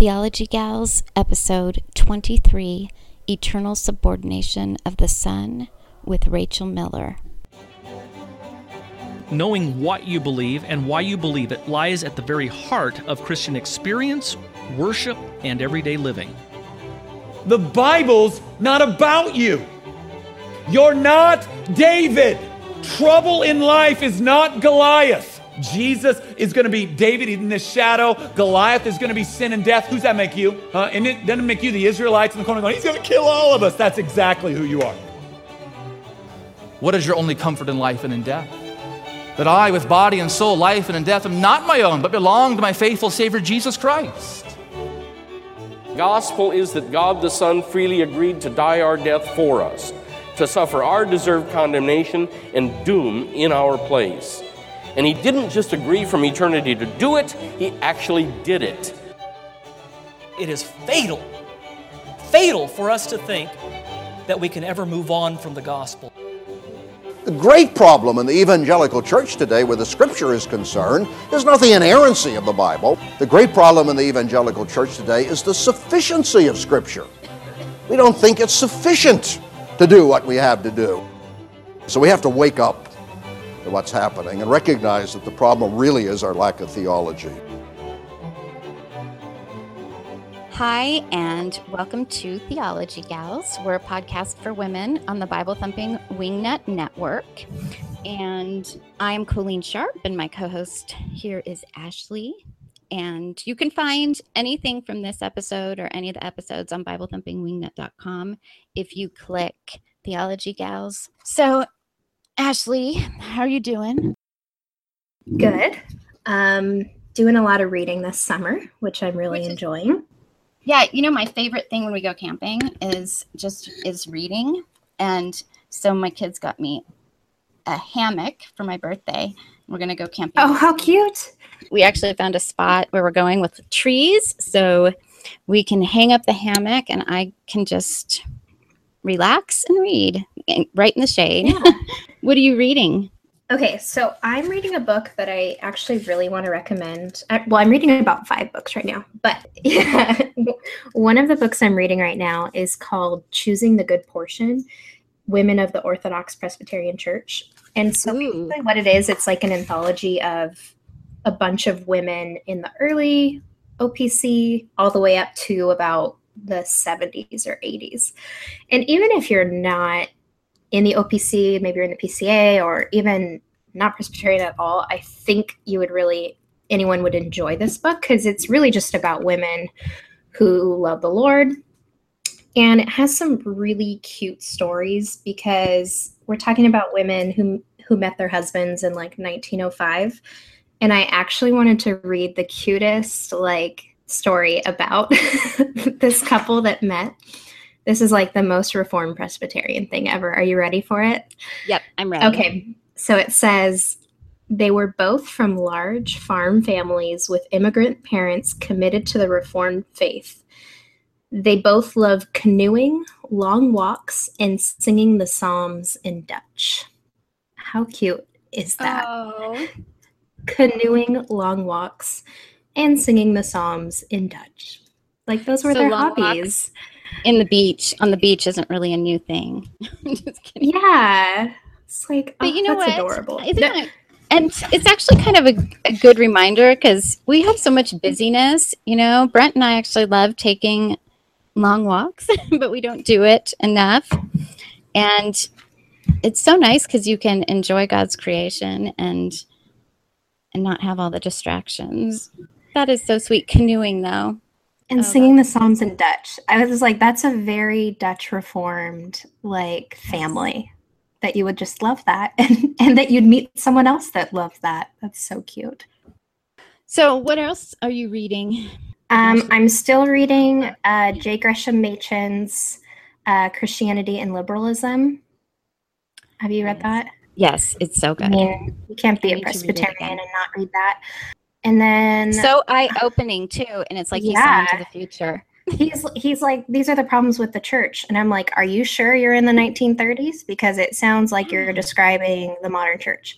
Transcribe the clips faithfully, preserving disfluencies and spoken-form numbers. Theology Gals, Episode twenty-three, Eternal Subordination of the Son, with Rachel Miller. Knowing what you believe and why you believe it lies at the very heart of Christian experience, worship, and everyday living. The Bible's not about you. You're not David. Trouble in life is not Goliath. Jesus is going to be David in the shadow. Goliath is going to be sin and death. Who's that make you? Huh? And it doesn't make you the Israelites in the corner going, he's going to kill all of us. That's exactly who you are. What is your only comfort in life and in death? That I, with body and soul, life and in death, am not my own, but belong to my faithful Savior, Jesus Christ. Gospel is that God the Son freely agreed to die our death for us, to suffer our deserved condemnation and doom in our place. And he didn't just agree from eternity to do it, he actually did it. It is fatal, fatal for us to think that we can ever move on from the gospel. The great problem in the evangelical church today where the scripture is concerned is not the inerrancy of the Bible. The great problem in the evangelical church today is the sufficiency of scripture. We don't think it's sufficient to do what we have to do. So we have to wake up to what's happening and recognize that the problem really is our lack of theology. Hi, and welcome to Theology Gals. We're a podcast for women on the Bible Thumping Wingnut Network. And I'm Colleen Sharp, and my co-host here is Ashley. And you can find anything from this episode or any of the episodes on bible thumping wingnut dot com if you click Theology Gals. So, Ashley, how are you doing? Good. Um, doing a lot of reading this summer, which I'm really which is- enjoying. Yeah, you know, my favorite thing when we go camping is just is reading. And so my kids got me a hammock for my birthday. We're going to go camping. Oh, how cute. We actually found a spot where we're going with trees. So we can hang up the hammock and I can just relax and read right in the shade. Yeah. What are you reading? Okay, so I'm reading a book that I actually really want to recommend. Well, I'm reading about five books right now, but yeah. One of the books I'm reading right now is called Choosing the Good Portion, Women of the Orthodox Presbyterian Church. And so basically what it is, it's like an anthology of a bunch of women in the early O P C all the way up to about the seventies or eighties. And even if you're not in the O P C, maybe you're in the P C A, or even not Presbyterian at all, I think you would really, anyone would enjoy this book because it's really just about women who love the Lord. And it has some really cute stories because we're talking about women who who met their husbands in like nineteen oh five. And I actually wanted to read the cutest like story about this couple that met. This is like the most Reformed Presbyterian thing ever. Are you ready for it? Yep, I'm ready. Okay, so it says, they were both from large farm families with immigrant parents committed to the Reformed faith. They both loved canoeing, long walks, and singing the Psalms in Dutch. How cute is that? Oh. Canoeing, long walks, and singing the Psalms in Dutch. Like those were so their hobbies. Walks. In the beach, on the beach isn't really a new thing. I'm just kidding. Yeah. It's like, but oh, you know that's what? Adorable. Isn't no. it? And it's actually kind of a, a good reminder because we have so much busyness. You know, Brent and I actually love taking long walks, but we don't do it enough. And it's so nice because you can enjoy God's creation and and not have all the distractions. That is so sweet. Canoeing, though. And oh, singing the Psalms in Dutch. I was like, that's a very Dutch Reformed like family that you would just love that and, and that you'd meet someone else that loved that. That's so cute. So what else are you reading? Um, I'm still reading uh, J. Gresham Machen's uh, Christianity and Liberalism. Have you read that? Yes, it's so good. Yeah, you can't be I a Presbyterian and not read that. And then so eye-opening too, and it's like he's yeah. into the future. He's he's like, these are the problems with the church, and I'm like, are you sure you're in the nineteen thirties? Because it sounds like you're describing the modern church.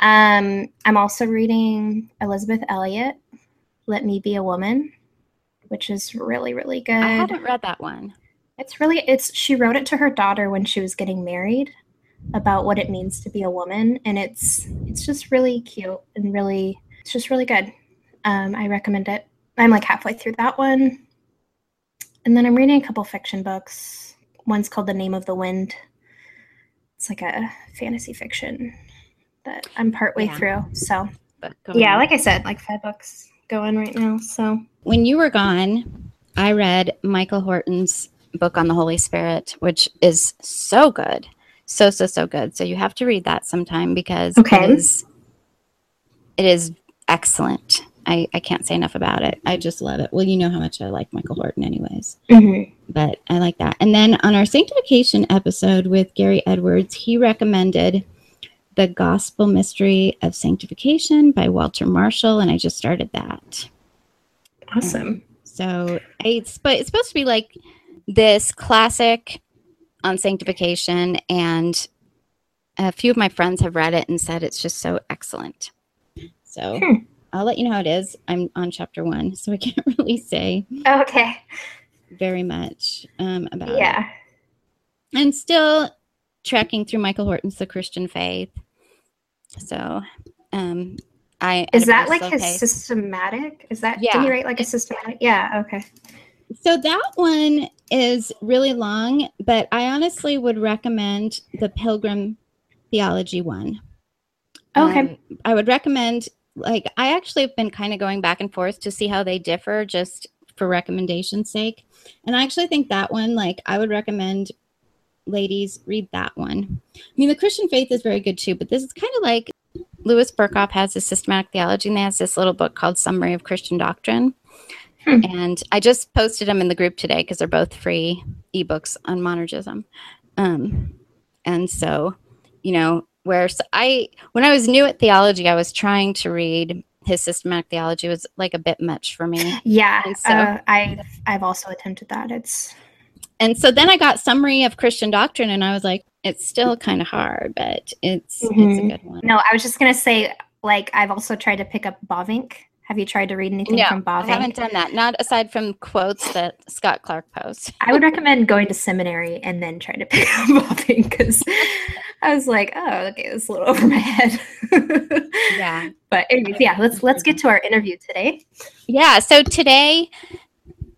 Um, I'm also reading Elizabeth Elliot, Let Me Be a Woman. which is really, really good. I haven't read that one. It's really, it's, she wrote it to her daughter when she was getting married about what it means to be a woman. And it's, it's just really cute and really, it's just really good. Um, I recommend it. I'm like halfway through that one. And then I'm reading a couple fiction books. One's called The Name of the Wind. It's like a fantasy fiction that I'm partway yeah. through. So yeah, like I said, like five books going right now. So when you were gone, I read Michael Horton's book on the Holy Spirit, which is so good. So, so, so good. So you have to read that sometime because okay. it is, it is excellent. I, I can't say enough about it. I just love it. Well, you know how much I like Michael Horton anyways, mm-hmm. but I like that. And then on our sanctification episode with Gary Edwards, he recommended The Gospel Mystery of Sanctification by Walter Marshall. And I just started that. Awesome. Um, so it's, but it's supposed to be like this classic on sanctification. And a few of my friends have read it and said it's just so excellent. So hmm. I'll let you know how it is. I'm on chapter one, so I can't really say okay very much um, about yeah. it. I'm still tracking through Michael Horton's The Christian Faith. So um, I is that like his pace. systematic? Is that yeah. did he write like a systematic? Yeah. Okay. So that one is really long, but I honestly would recommend the Pilgrim Theology one. Okay. Um, I would recommend. Like, I actually have been kind of going back and forth to see how they differ just for recommendation's sake. And I actually think that one, like, I would recommend ladies read that one. I mean, The Christian Faith is very good too, but this is kind of like Louis Burkhoff has his systematic theology and they has this little book called Summary of Christian Doctrine. Hmm. And I just posted them in the group today because they're both free ebooks on monergism. Um, and so, you know, Where so I, when I was new at theology, I was trying to read his systematic theology. It was like a bit much for me. Yeah, and so uh, I, I've also attempted that. It's and so then I got Summary of Christian Doctrine, and I was like, it's still kind of hard, but it's mm-hmm. it's a good one. No, I was just gonna say, like, I've also tried to pick up Bavinck. Have you tried to read anything no, from Bavinck? I haven't done that. Not aside from quotes that Scott Clark posts. I would recommend going to seminary and then trying to pick up Bavinck because. I was like, oh, okay, this is a little over my head. yeah. But anyways, yeah, let's let's get to our interview today. Yeah, so today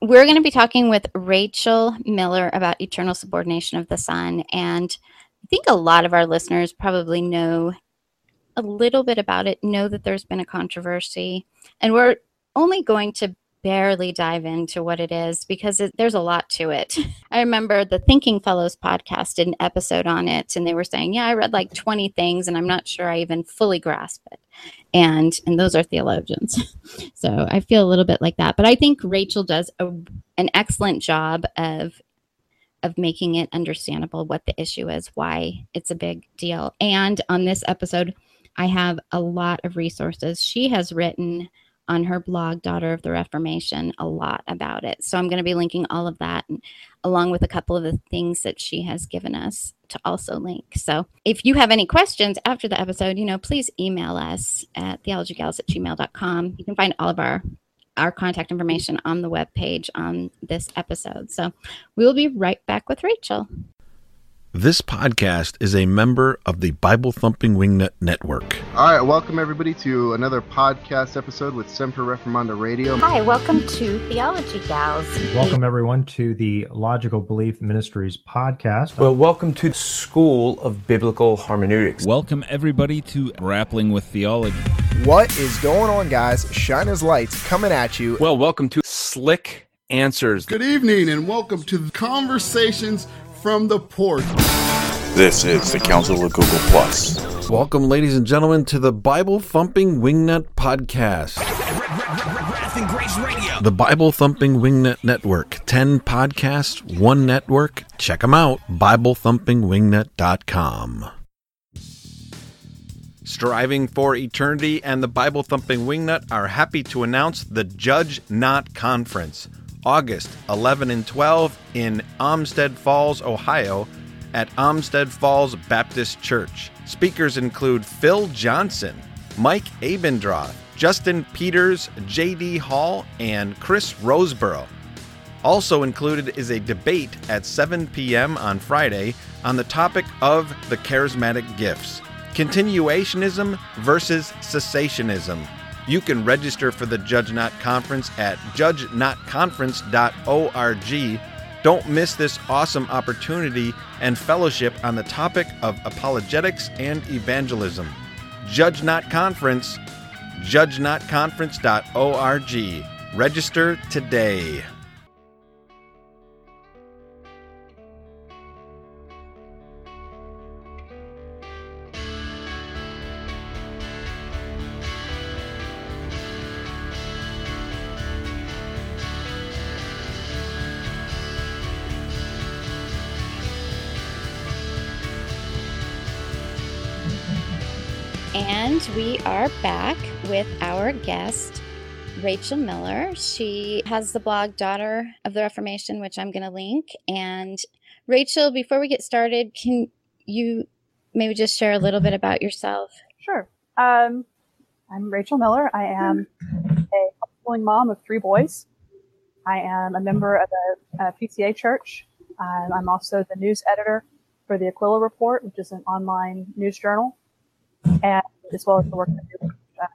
we're going to be talking with Rachel Miller about eternal subordination of the Son. And I think a lot of our listeners probably know a little bit about it, know that there's been a controversy. And we're only going to barely dive into what it is because it, there's a lot to it. I remember the Thinking Fellows podcast did an episode on it and they were saying, yeah, I read like twenty things and I'm not sure I even fully grasp it. And and those are theologians. So I feel a little bit like that. But I think Rachel does a, an excellent job of of making it understandable what the issue is, why it's a big deal. And on this episode, I have a lot of resources. She has written on her blog, Daughter of the Reformation, a lot about it. So I'm going to be linking all of that along with a couple of the things that she has given us to also link. So if you have any questions after the episode, you know, please email us at theologygals at gmail dot com. You can find all of our, our contact information on the webpage on this episode. So we will be right back with Rachel. This podcast is a member of the Bible Thumping Wingnut Network. All right, welcome everybody to another podcast episode with Semper Reformanda Radio. Hi, welcome to Theology Gals. Welcome everyone to the Logical Belief Ministries podcast. Well, welcome to the School of Biblical Hermeneutics. Welcome everybody to Grappling with Theology. What is going on, guys? Shiner's Lights coming at you. Well, welcome to Slick Answers. Good evening and welcome to Conversations from the Port. This is the Council of Google Plus. Welcome, ladies and gentlemen, to the Bible Thumping Wingnut Podcast. The Bible Thumping Wingnut Network. ten podcasts, one network. Check them out. Bible Thumping Wingnut dot com. Striving for Eternity and the Bible Thumping Wingnut are happy to announce the Judge Not Conference, August eleventh and twelfth in Olmsted Falls, Ohio, at Olmsted Falls Baptist Church. Speakers include Phil Johnson, Mike Abendroth, Justin Peters, J D Hall, and Chris Roseborough. Also included is a debate at seven p.m. on Friday on the topic of the charismatic gifts, continuationism versus cessationism. You can register for the Judge Not Conference at judge not conference dot org. Don't miss this awesome opportunity and fellowship on the topic of apologetics and evangelism. Judge Not Conference, judge not conference dot org. Register today. And we are back with our guest, Rachel Miller. She has the blog Daughter of the Reformation, which I'm going to link. And Rachel, before we get started, can you maybe just share a little bit about yourself? Sure. Um, I'm Rachel Miller. I am a homeschooling mom of three boys. I am a member of the uh, P C A church. Um, I'm also the news editor for the Aquila Report, which is an online news journal, and as well as the work I do with uh,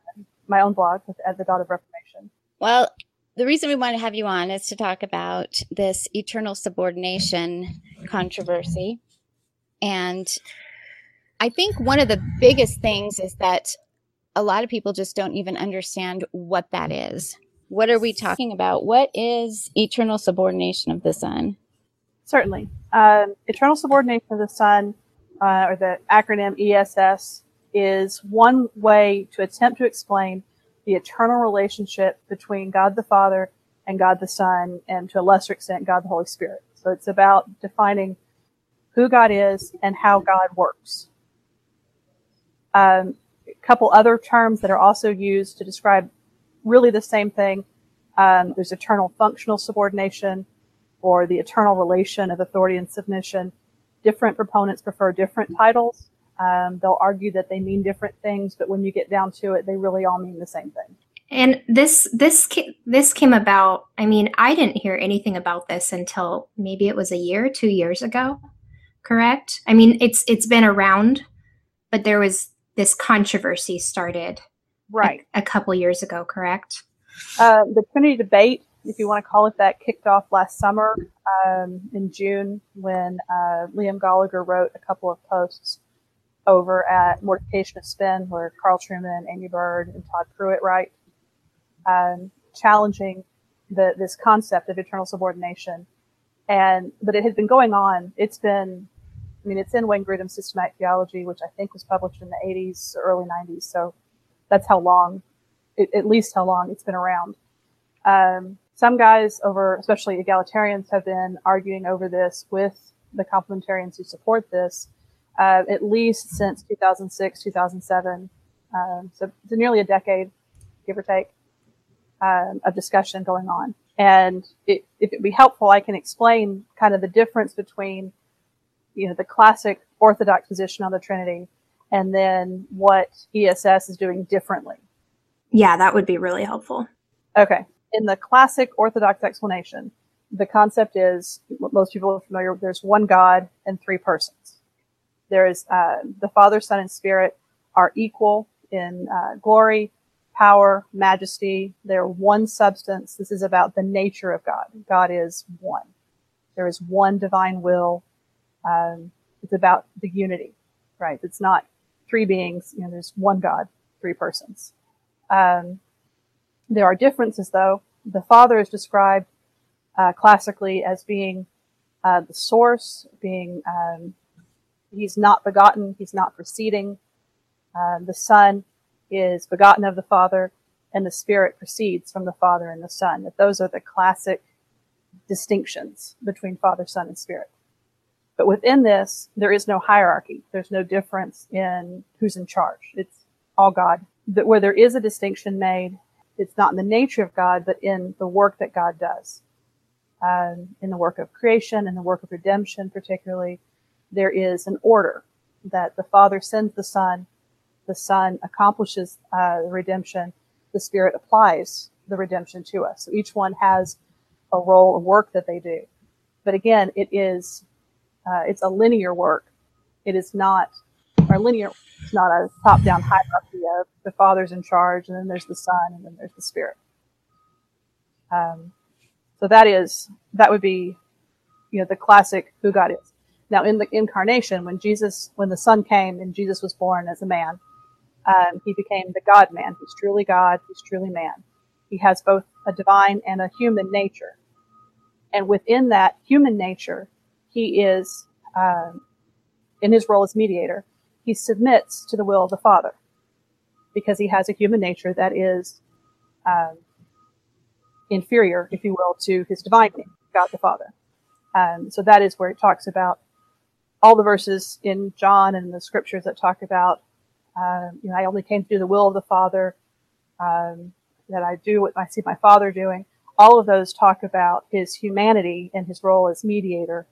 my own blog with, at the Daughter of Reformation. Well, the reason we want to have you on is to talk about this eternal subordination controversy. And I think one of the biggest things is that a lot of people just don't even understand what that is. What are we talking about? What is eternal subordination of the Son? Certainly. Um, eternal subordination of the Son, uh, or the acronym E S S, is one way to attempt to explain the eternal relationship between God the Father and God the Son, and to a lesser extent, God the Holy Spirit. So it's about defining who God is and how God works. Um, a couple other terms that are also used to describe really the same thing. Um, there's eternal functional subordination, or the eternal relation of authority and submission. Different proponents prefer different titles. Um, they'll argue that they mean different things, but when you get down to it, they really all mean the same thing. And this this this came about, I mean, I didn't hear anything about this until maybe it was a year, two years ago, correct? I mean, it's it's been around, but there was this controversy started right a, a couple years ago, correct? Uh, the Trinity debate, if you want to call it that, kicked off last summer um, in June when uh, Liam Gallagher wrote a couple of posts over at Mortification of Spin, where Carl Truman, Amy Bird, and Todd Pruitt write, um, challenging the, this concept of eternal subordination. And but it had been going on. It's been, I mean, it's in Wayne Grudem's Systematic Theology, which I think was published in the eighties, or early nineties. So that's how long, it, at least how long it's been around. Um, some guys over, especially egalitarians, have been arguing over this with the complementarians who support this, Uh, at least since two thousand six, two thousand seven. Um, so it's nearly a decade, give or take, um, of discussion going on. And it, if it'd be helpful, I can explain kind of the difference between, you know, the classic Orthodox position on the Trinity and then what E S S is doing differently. Yeah, that would be really helpful. Okay. In the classic Orthodox explanation, the concept is, most people are familiar with, there's one God and three persons. There is uh, the Father, Son, and Spirit are equal in uh, glory, power, majesty. They're one substance. This is about the nature of God. God is one. There is one divine will. Um, it's about the unity, right? It's not three beings. You know, there's one God, three persons. Um, there are differences, though. The Father is described uh, classically as being uh, the source, being... Um, He's not begotten. He's not proceeding. Um, the Son is begotten of the Father, and the Spirit proceeds from the Father and the Son. That those are the classic distinctions between Father, Son, and Spirit. But within this, there is no hierarchy. There's no difference in who's in charge. It's all God. That where there is a distinction made, it's not in the nature of God, but in the work that God does, um, in the work of creation, in the work of redemption, particularly. There is an order that the Father sends the Son, the Son accomplishes uh, redemption, the Spirit applies the redemption to us. So each one has a role, a work that they do. But again, it is, uh, it's a linear work. It is not, or linear, it's not a top-down hierarchy of the Father's in charge, and then there's the Son, and then there's the Spirit. Um, so that is, that would be, you know, the classic who God is. Now, in the incarnation, when Jesus, when the Son came and Jesus was born as a man, um, he became the God-man. He's truly God. He's truly man. He has both a divine and a human nature. And within that human nature, he is, um, in his role as mediator, he submits to the will of the Father because he has a human nature that is um, inferior, if you will, to his divine name, God the Father. Um, so that is where it talks about all the verses in John and the scriptures that talk about, um, you know, I only came to do the will of the Father, um, that I do what I see my Father doing. All of those talk about his humanity and his role as mediator,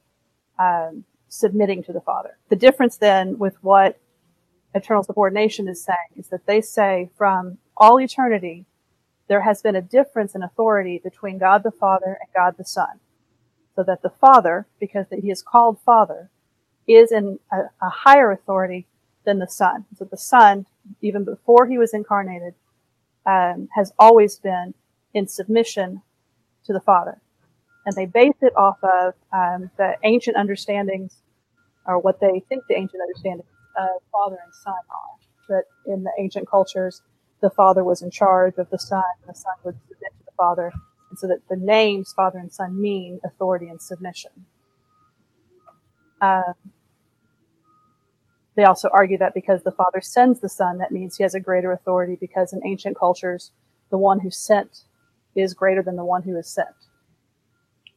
um, submitting to the Father. The difference then with what eternal subordination is saying is that they say from all eternity, there has been a difference in authority between God the Father and God the Son. So that the Father, because that he is called Father, is in a, a higher authority than the Son. So the Son, even before he was incarnated, um, has always been in submission to the Father. And they base it off of um, the ancient understandings, or what they think the ancient understandings of Father and Son are. That in the ancient cultures, the Father was in charge of the Son, and the Son would submit to the Father. And so that the names Father and Son mean authority and submission. Um, they also argue that because the Father sends the Son, that means he has a greater authority, because in ancient cultures, the one who sent is greater than the one who is sent.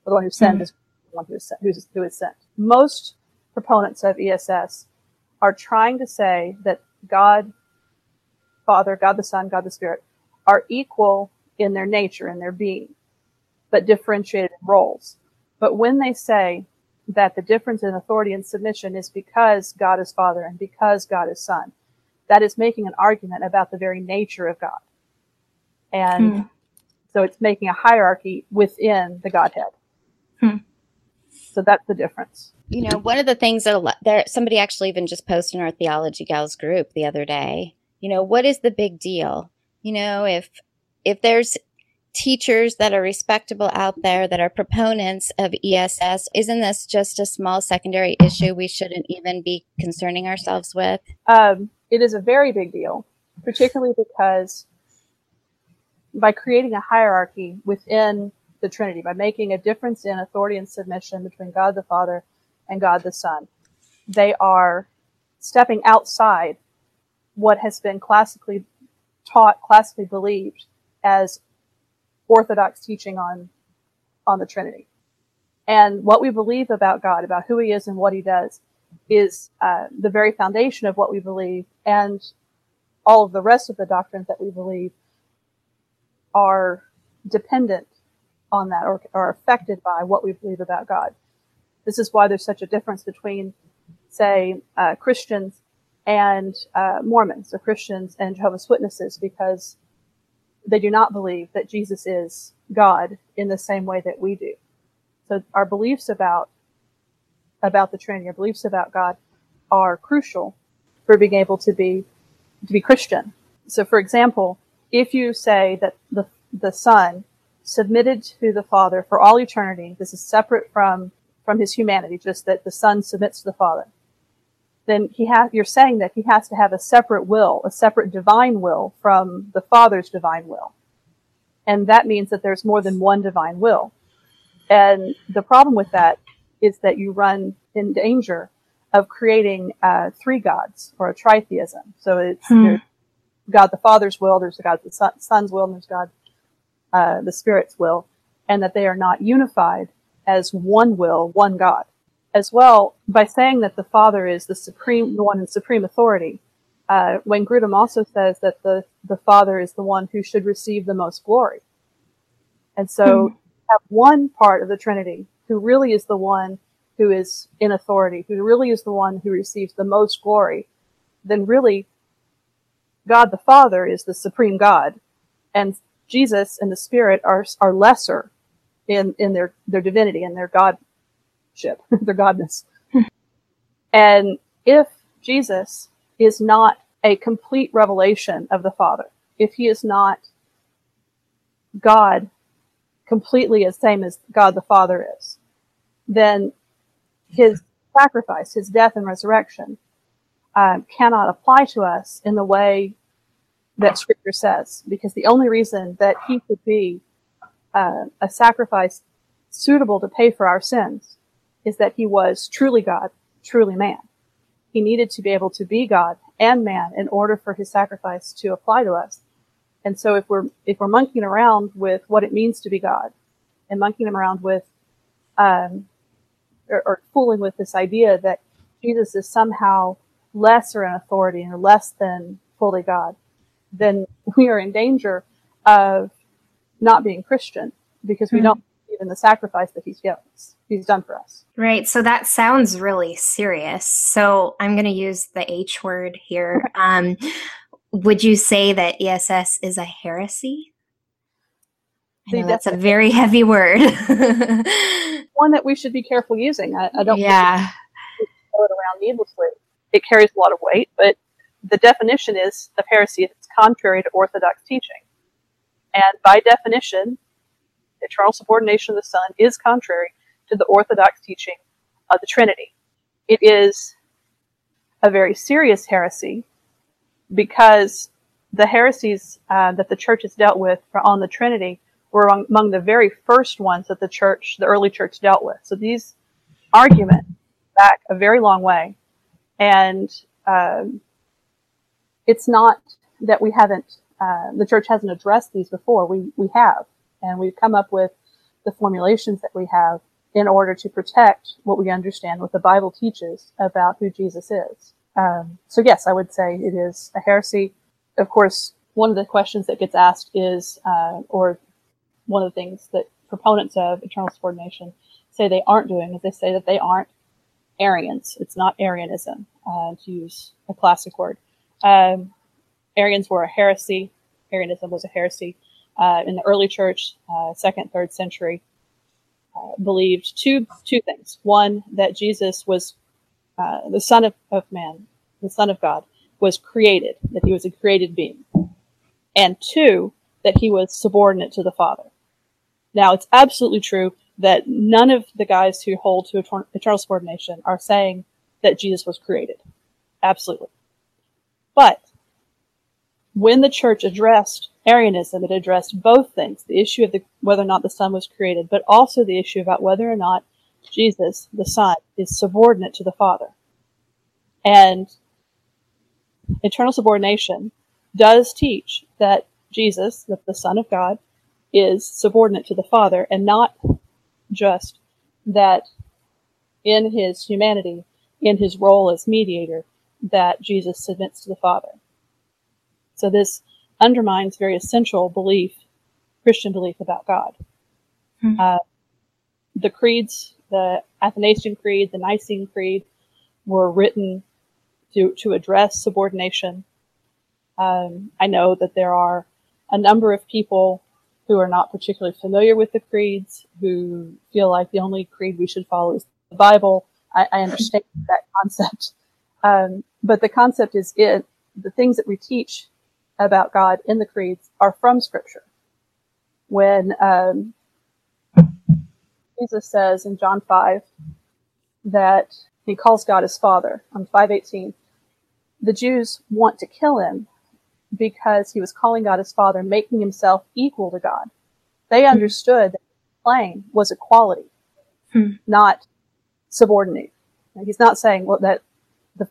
Or the one who sent mm-hmm. is the one who is sent, who is, who is sent. Most proponents of E S S are trying to say that God, Father, God the Son, God the Spirit are equal in their nature, in their being, but differentiated in roles. But when they say that the difference in authority and submission is because God is Father and because God is Son, that is making an argument about the very nature of God. And hmm. so it's making a hierarchy within the Godhead. Hmm. So that's the difference. You know, one of the things that there, somebody actually even just posted in our Theology Gals group the other day, you know, what is the big deal? You know, if If there's teachers that are respectable out there that are proponents of E S S, isn't this just a small secondary issue we shouldn't even be concerning ourselves with? Um, it is a very big deal, particularly because by creating a hierarchy within the Trinity, by making a difference in authority and submission between God the Father and God the Son, they are stepping outside what has been classically taught, classically believed, as Orthodox teaching on on the Trinity. And what we believe about God, about who he is and what he does, is uh, the very foundation of what we believe, and all of the rest of the doctrines that we believe are dependent on that, or are affected by what we believe about God. This is why there's such a difference between, say, uh, Christians and uh, Mormons, or Christians and Jehovah's Witnesses, because they do not believe that Jesus is God in the same way that we do. So our beliefs about about the Trinity, our beliefs about God, are crucial for being able to be to be Christian. So, for example, if you say that the the Son submitted to the Father for all eternity, this is separate from from his humanity, just that the Son submits to the Father, then he has, you're saying that he has to have a separate will, a separate divine will from the Father's divine will. And that means that there's more than one divine will. And the problem with that is that you run in danger of creating uh, three gods, or a tritheism. So it's hmm. there's God the Father's will, there's God the Son, Son's will, and there's God uh, the Spirit's will, and that they are not unified as one will, one God. As well, by saying that the Father is the supreme, the one in supreme authority, uh, Wayne Grudem also says that the, the Father is the one who should receive the most glory. And so mm-hmm. you have one part of the Trinity who really is the one who is in authority, who really is the one who receives the most glory, then really God the Father is the supreme God, and Jesus and the Spirit are are lesser in in their their divinity and their godship, their godness. And if Jesus is not a complete revelation of the Father, if he is not God completely the same as God the Father is, then his sacrifice, his death and resurrection, um, cannot apply to us in the way that Scripture says, because the only reason that he could be uh, a sacrifice suitable to pay for our sins is that he was truly God, truly man. He needed to be able to be God and man in order for his sacrifice to apply to us. And so if we're if we're monkeying around with what it means to be God, and monkeying around with um, or, or fooling with this idea that Jesus is somehow lesser in authority or less than fully God, then we are in danger of not being Christian, because we mm-hmm. don't believe in the sacrifice that he's given us, he's done for us. Right. So that sounds really serious. So I'm going to use the H word here. Um, would you say that E S S is a heresy? I know that's a very heavy word. One that we should be careful using. I, I don't yeah. think we throw it around needlessly. It carries a lot of weight, but the definition is of heresy, it's contrary to Orthodox teaching. And by definition, eternal subordination of the Son is contrary to the Orthodox teaching of the Trinity. It is a very serious heresy, because the heresies uh, that the church has dealt with on the Trinity were among the very first ones that the church, the early church, dealt with. So these arguments back a very long way. And um, it's not that we haven't, uh, the church hasn't addressed these before. We we have, and we've come up with the formulations that we have in order to protect what we understand, what the Bible teaches about who Jesus is. Um, so yes, I would say it is a heresy. Of course, one of the questions that gets asked is, uh, or one of the things that proponents of eternal subordination say they aren't doing, is they say that they aren't Arians. It's not Arianism, uh, to use a classic word. Um, Arians were a heresy. Arianism was a heresy. Uh, in the early church, uh, second, third century, uh, believed two two things. One, that Jesus was uh, the Son of, of Man, the Son of God, was created, that he was a created being. And two, that he was subordinate to the Father. Now, it's absolutely true that none of the guys who hold to etern- eternal subordination are saying that Jesus was created. Absolutely. But when the church addressed Arianism, it addressed both things, the issue of the, whether or not the Son was created, but also the issue about whether or not Jesus, the Son, is subordinate to the Father. And eternal subordination does teach that Jesus, that the Son of God, is subordinate to the Father, and not just that in his humanity, in his role as mediator, that Jesus submits to the Father. So this undermines very essential belief, Christian belief about God. Mm-hmm. Uh, the creeds, the Athanasian Creed, the Nicene Creed, were written to, to address subordination. Um, I know that there are a number of people who are not particularly familiar with the creeds, who feel like the only creed we should follow is the Bible. I, I understand that concept. Um, but the concept is it, the things that we teach about God in the creeds are from Scripture. When um, Jesus says in John five that he calls God his Father, on five eighteen, the Jews want to kill him because he was calling God his Father, making himself equal to God. They understood that his claim was equality, hmm. not subordinate. And he's not saying, well, that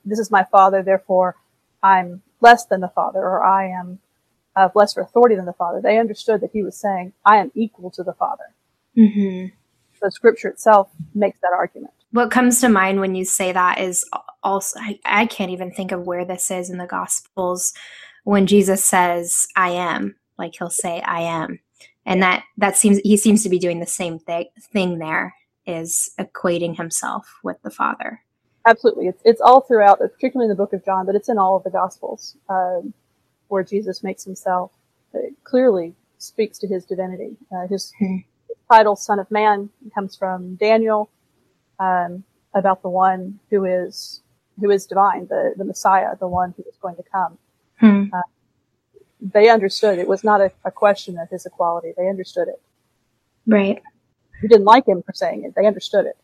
this is my Father, therefore I'm less than the Father, or I am of lesser authority than the Father. They understood that he was saying, I am equal to the Father. Mm-hmm. So Scripture itself makes that argument. What comes to mind when you say that is also, I, I can't even think of where this is in the Gospels, when Jesus says, I am, like he'll say, I am. And that, that seems, he seems to be doing the same thing, thing there, is equating himself with the Father. Absolutely. It's, it's all throughout, particularly in the book of John, but it's in all of the Gospels, um, where Jesus makes himself it clearly speaks to his divinity. Uh, his mm-hmm. title, Son of Man, comes from Daniel, um, about the one who is who is divine, the, the Messiah, the one who is going to come. Mm-hmm. Uh, they understood it was not a, a question of his equality. They understood it. Right. Who didn't like him for saying it. They understood it.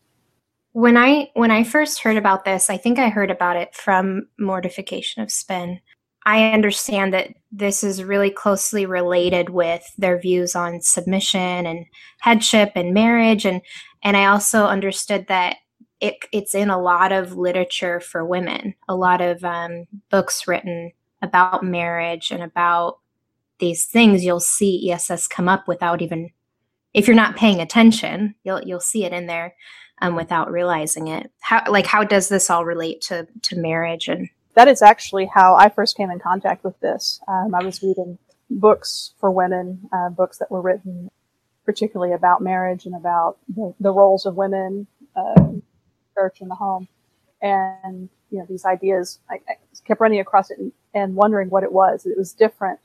When I when I first heard about this, I think I heard about it from Mortification of Spin. I understand that this is really closely related with their views on submission and headship and marriage. And, and I also understood that it, it's in a lot of literature for women, a lot of um, books written about marriage and about these things. You'll see E S S come up without even, if you're not paying attention, you'll you'll see it in there um, without realizing it. How like how does this all relate to, to marriage? And that is actually how I first came in contact with this. Um, I was reading books for women, uh, books that were written particularly about marriage and about the, the roles of women, uh, in church and the home, and you know these ideas. I, I kept running across it and, and wondering what it was. It was different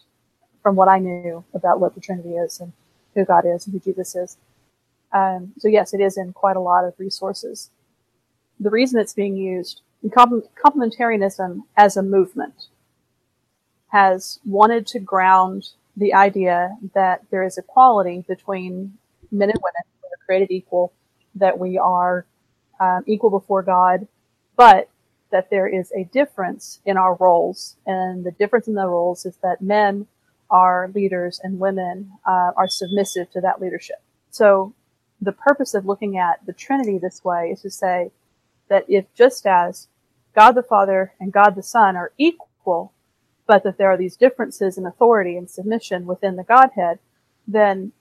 from what I knew about what the Trinity is and who God is and who Jesus is. Um, so yes, it is in quite a lot of resources. The reason it's being used, complementarianism as a movement has wanted to ground the idea that there is equality between men and women. We're created equal, that we are um, equal before God, but that there is a difference in our roles. And the difference in the roles is that men are leaders and women uh, are submissive to that leadership. So the purpose of looking at the Trinity this way is to say that if just as God the Father and God the Son are equal, but that there are these differences in authority and submission within the Godhead, then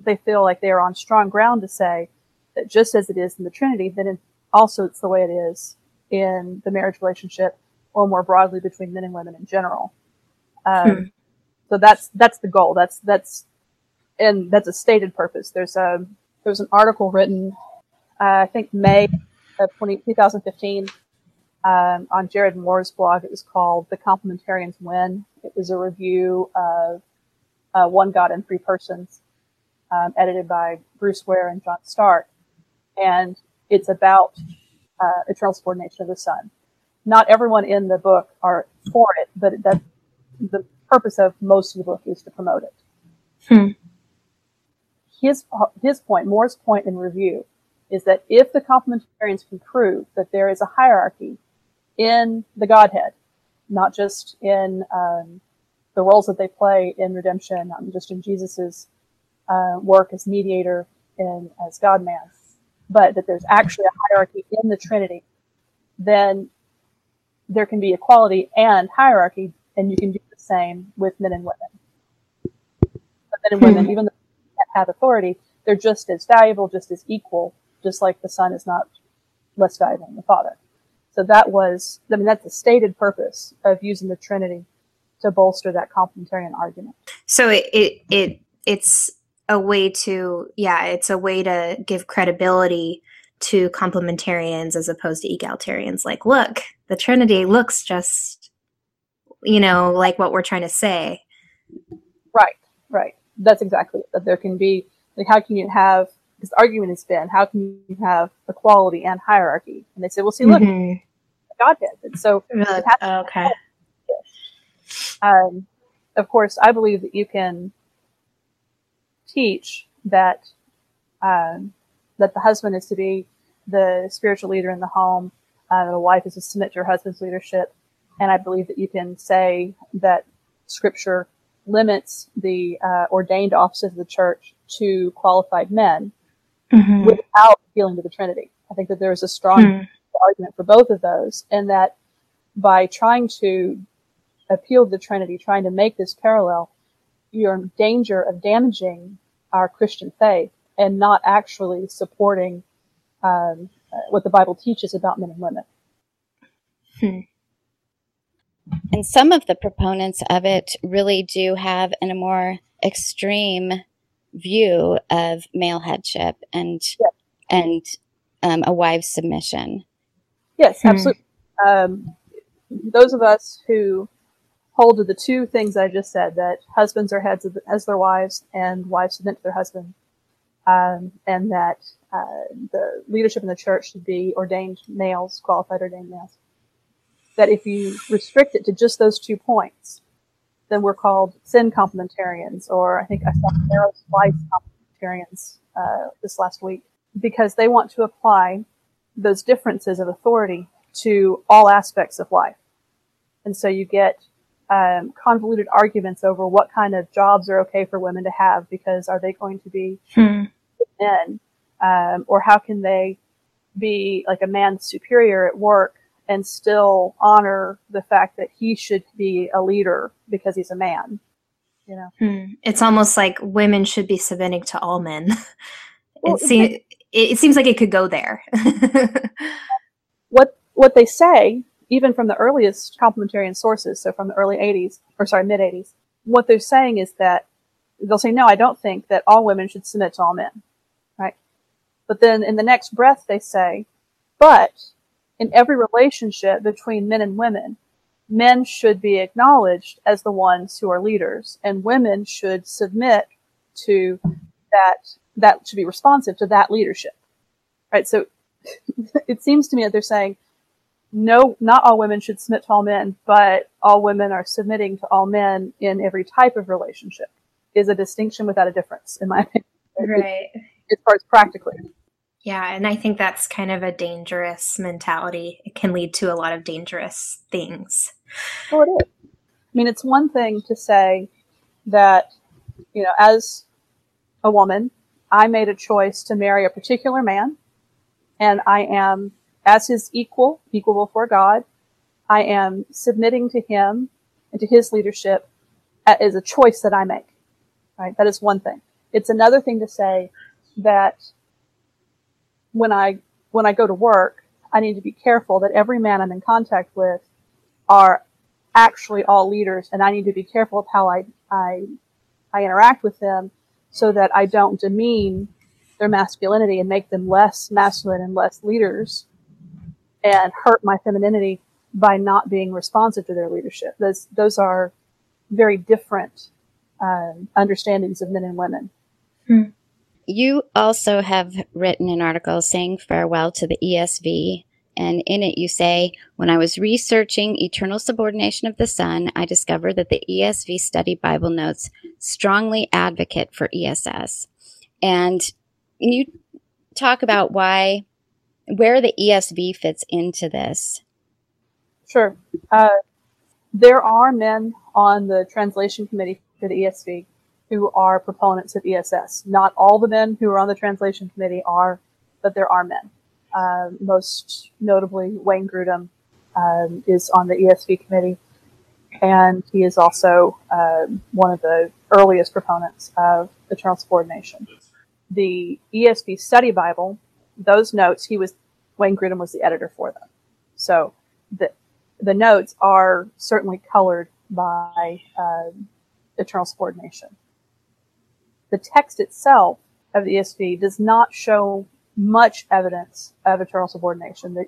they feel like they are on strong ground to say that just as it is in the Trinity, then also it's the way it is in the marriage relationship, or more broadly between men and women in general. Um, hmm. So that's that's the goal. That's that's and that's a stated purpose. There's a there's an article written, uh, I think May of twenty fifteen um, on Jared Moore's blog. It was called "The Complementarians Win." It was a review of uh, One God and Three Persons, um, edited by Bruce Ware and John Stark, and it's about uh, eternal subordination of the Son. Not everyone in the book are for it, but that's the purpose of most of the book is to promote it. Hmm. His his point, Moore's point in review, is that if the complementarians can prove that there is a hierarchy in the Godhead, not just in um, the roles that they play in redemption, not just in Jesus's uh, work as mediator and as God-man, but that there's actually a hierarchy in the Trinity, then there can be equality and hierarchy, and you can do the same with men and women. But men and women, even though they can't have authority, they're just as valuable, just as equal, just like the Son is not less valuable than the Father. So that was, I mean, that's the stated purpose of using the Trinity to bolster that complementarian argument. So it, it, it it's a way to, yeah, it's a way to give credibility to complementarians as opposed to egalitarians. Like, look, the Trinity looks just, you know, like what we're trying to say. Right, right. That's exactly it. That there can be, like, how can you have, this argument has been, how can you have equality and hierarchy? And they said, well, see, look, mm-hmm. God did. And so, really? Okay. Um, of course, I believe that you can teach that um, that the husband is to be the spiritual leader in the home, uh, the wife is to submit to her husband's leadership. And I believe that you can say that Scripture limits the uh, ordained offices of the church to qualified men mm-hmm. without appealing to the Trinity. I think that there is a strong mm. argument for both of those, and that by trying to appeal to the Trinity, trying to make this parallel, you're in danger of damaging our Christian faith and not actually supporting um, what the Bible teaches about men and women. Hmm. And some of the proponents of it really do have in a more extreme view of male headship and yes. and um, a wife's submission. Yes, absolutely. Hmm. Um, those of us who hold of the two things I just said, that husbands are heads as their wives and wives submit to their husbands, um, and that uh, the leadership in the church should be ordained males, qualified ordained males. That if you restrict it to just those two points, then we're called sin complementarians, or I think I saw narrow slice complementarians uh, this last week, because they want to apply those differences of authority to all aspects of life. And so you get um, convoluted arguments over what kind of jobs are okay for women to have, because are they going to be hmm. men? Um, or how can they be like a man's superior at work and still honor the fact that he should be a leader because he's a man, you know? Hmm. It's almost like women should be submitting to all men. Well, it, seem, it, it seems like it could go there. What what they say, even from the earliest complementarian sources, so from the early eighties, or sorry, mid-eighties, what they're saying is that they'll say, no, I don't think that all women should submit to all men, right? But then in the next breath, they say, but in every relationship between men and women, men should be acknowledged as the ones who are leaders, and women should submit to that, that should be responsive to that leadership, right? So it seems to me that they're saying, no, not all women should submit to all men, but all women are submitting to all men in every type of relationship, is a distinction without a difference, in my opinion. Right. As far as practically. Yeah, and I think that's kind of a dangerous mentality. It can lead to a lot of dangerous things. Well, it is. I mean, it's one thing to say that, you know, as a woman, I made a choice to marry a particular man, and I am, as his equal, equal before God, I am submitting to him and to his leadership as a choice that I make, right? That is one thing. It's another thing to say that when I when I go to work, I need to be careful that every man I'm in contact with are actually all leaders, and I need to be careful of how I I, I interact with them so that I don't demean their masculinity and make them less masculine and less leaders and hurt my femininity by not being responsive to their leadership. Those those are very different um, understandings of men and women. Hmm. You also have written an article saying farewell to the E S V, and in it you say, when I was researching eternal subordination of the Son, I discovered that the E S V study Bible notes strongly advocate for E S S. And you talk about why, where the E S V fits into this. Sure. Uh, there are men on the translation committee for the E S V who are proponents of E S S. Not all the men who are on the translation committee are, but there are men. Uh, most notably, Wayne Grudem um, is on the E S V committee, and he is also uh, one of the earliest proponents of eternal subordination. The E S V Study Bible, those notes, he was, Wayne Grudem was the editor for them. So the the notes are certainly colored by uh, eternal subordination. The text itself of the E S V does not show much evidence of eternal subordination. That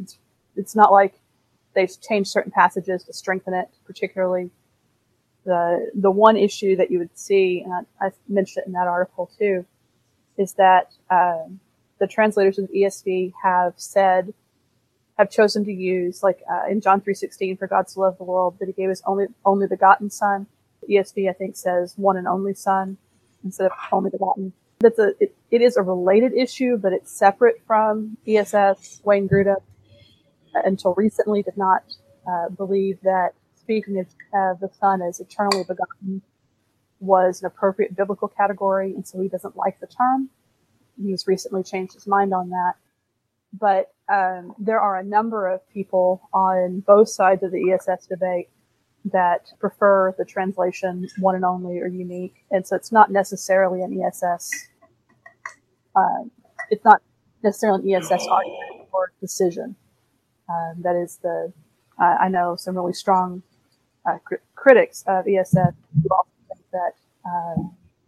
it's, it's not like they've changed certain passages to strengthen it, particularly. The, the one issue that you would see, and I, I mentioned it in that article too, is that uh, the translators of the E S V have said, have chosen to use, like uh, in John three sixteen, for God so loved the world that he gave his only only begotten son. The E S V, I think, says one and only son instead of only begotten. That's a, it, it is a related issue, but it's separate from E S S. Wayne Grudem, uh, until recently, did not uh, believe that speaking of uh, the son as eternally begotten was an appropriate biblical category, and so he doesn't like the term. He's recently changed his mind on that. But um, there are a number of people on both sides of the E S S debate that prefer the translation one and only or unique. And so it's not necessarily an E S S. Uh, it's not necessarily an E S S argument or decision. Um, that is the, uh, I know some really strong uh, cr- critics of E S S who also think that uh,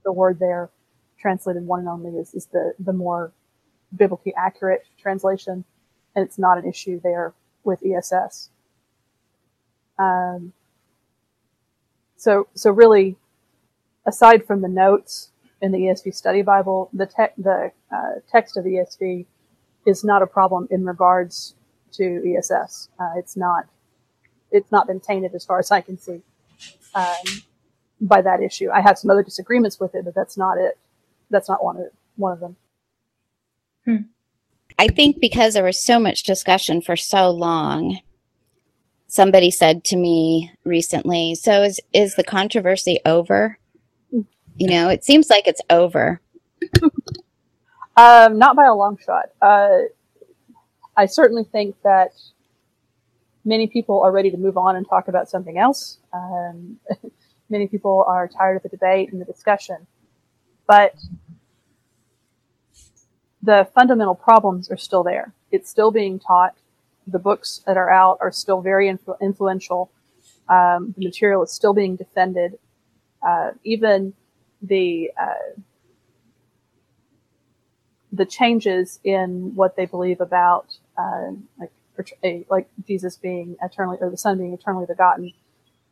the word there translated one and only is, is the, the more biblically accurate translation, and it's not an issue there with E S S. Um, So, so really, aside from the notes in the E S V Study Bible, the te- the uh, text of the E S V is not a problem in regards to E S S. Uh, it's not, it's not been tainted as far as I can see um, by that issue. I have some other disagreements with it, but that's not it. That's not one of one of them. Hmm. I think because there was so much discussion for so long, somebody said to me recently, so is, is the controversy over? You know, it seems like it's over. um, not by a long shot. Uh, I certainly think that many people are ready to move on and talk about something else. Um, many people are tired of the debate and the discussion. But the fundamental problems are still there. It's still being taught. The books that are out are still very influ- influential. Um, the material is still being defended. Uh, even the uh, the changes in what they believe about uh, like a, like Jesus being eternally, or the Son being eternally begotten,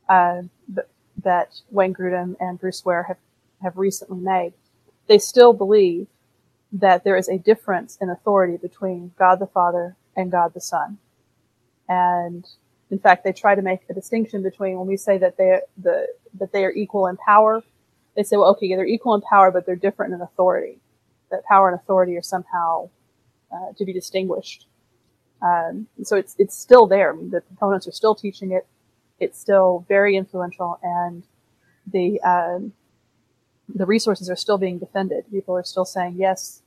uh, that Wayne Grudem and Bruce Ware have, have recently made, they still believe that there is a difference in authority between God the Father and God the Son. And in fact, they try to make a distinction between, when we say that they the that they are equal in power, they say, well, okay, yeah, they're equal in power, but they're different in authority. That power and authority are somehow uh, to be distinguished. Um, so it's it's still there. I mean, the proponents are still teaching it. It's still very influential, and the um, the resources are still being defended. People are still saying, yes,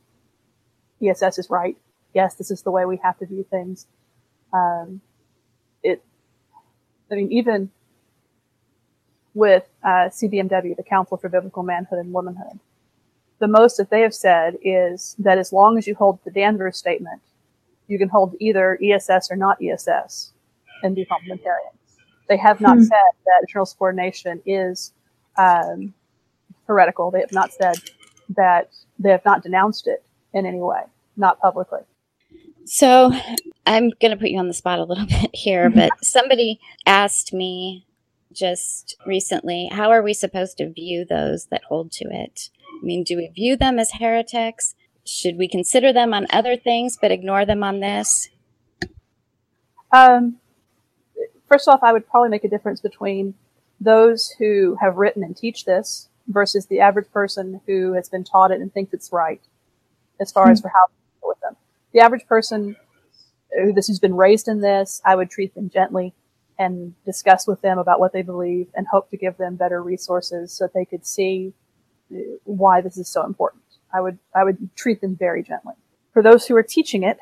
E S S is right. Yes, this is the way we have to view things. Um, it, I mean, even with uh, C B M W, the Council for Biblical Manhood and Womanhood, the most that they have said is that as long as you hold the Danvers statement, you can hold either E S S or not E S S and be complementarian. They have not hmm. said that eternal subordination is um, heretical. They have not said that, they have not denounced it in any way, not publicly. So I'm going to put you on the spot a little bit here, but somebody asked me just recently, how are we supposed to view those that hold to it? I mean, do we view them as heretics? Should we consider them on other things but ignore them on this? Um, first off, I would probably make a difference between those who have written and teach this versus the average person who has been taught it and thinks it's right, as far as for how to deal with them. The average person who this has been raised in this, I would treat them gently and discuss with them about what they believe and hope to give them better resources so that they could see why this is so important. I would, I would treat them very gently. For those who are teaching it,